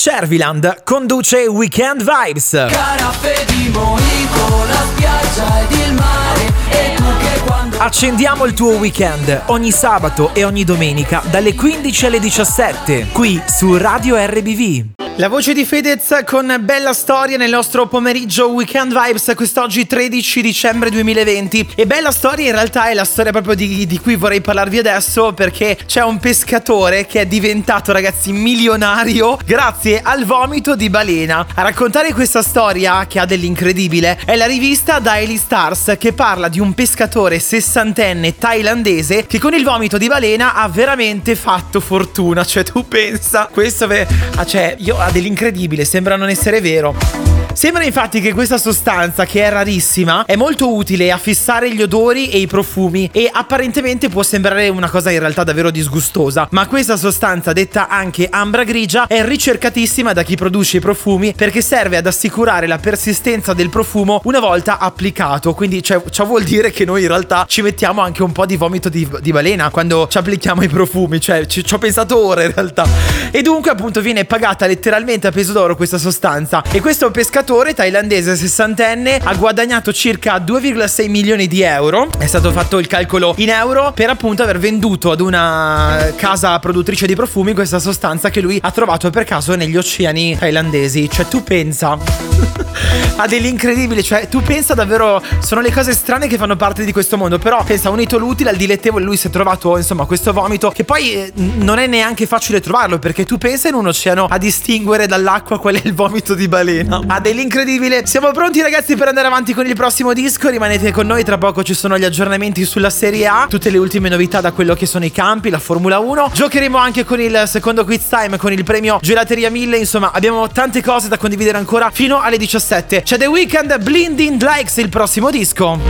Cervyland conduce Weekend Vibes. Carafe di Monaco, la spiaggia ed il mare, e tu che quando... Accendiamo il tuo weekend ogni sabato e ogni domenica dalle 15 alle 17 qui su Radio RBV. La voce di Fedez con Bella Storia nel nostro pomeriggio Weekend Vibes, quest'oggi 13 dicembre 2020. E Bella Storia in realtà è la storia proprio di cui vorrei parlarvi adesso, perché c'è un pescatore che è diventato, ragazzi, milionario grazie al vomito di balena. A raccontare questa storia, che ha dell'incredibile, è la rivista Daily Stars, che parla di un pescatore sessantenne thailandese che con il vomito di balena ha veramente fatto fortuna. Cioè, tu pensa, dell'incredibile, sembra non essere vero. Sembra infatti che questa sostanza, che è rarissima, è molto utile a fissare gli odori e i profumi, e apparentemente può sembrare una cosa in realtà davvero disgustosa, ma questa sostanza, detta anche ambra grigia, è ricercatissima da chi produce i profumi, perché serve ad assicurare la persistenza del profumo una volta applicato. Quindi ciò vuol dire che noi in realtà ci mettiamo anche un po' di vomito di balena quando ci applichiamo i profumi, ci ho pensato ora in realtà. E dunque appunto viene pagata letteralmente a peso d'oro questa sostanza, e questo pescatore thailandese sessantenne ha guadagnato circa 2,6 milioni di euro. È stato fatto il calcolo in euro per appunto aver venduto ad una casa produttrice di profumi questa sostanza che lui ha trovato per caso negli oceani thailandesi. Cioè, tu pensa a dell'incredibile, cioè tu pensa davvero, sono le cose strane che fanno parte di questo mondo. Però pensa, unito l'utile al dilettevole, lui si è trovato insomma questo vomito, che poi non è neanche facile trovarlo, perché tu pensa in un oceano a distinguere dall'acqua qual è il vomito di balena. Incredibile. Siamo pronti, ragazzi, per andare avanti con il prossimo disco. Rimanete con noi, tra poco ci sono gli aggiornamenti sulla Serie A, tutte le ultime novità da quello che sono i campi, la Formula 1. Giocheremo anche con il secondo Quiz Time, con il premio Gelateria 1000. Insomma, abbiamo tante cose da condividere ancora fino alle 17. C'è The Weeknd, Blinding Lights, il prossimo disco.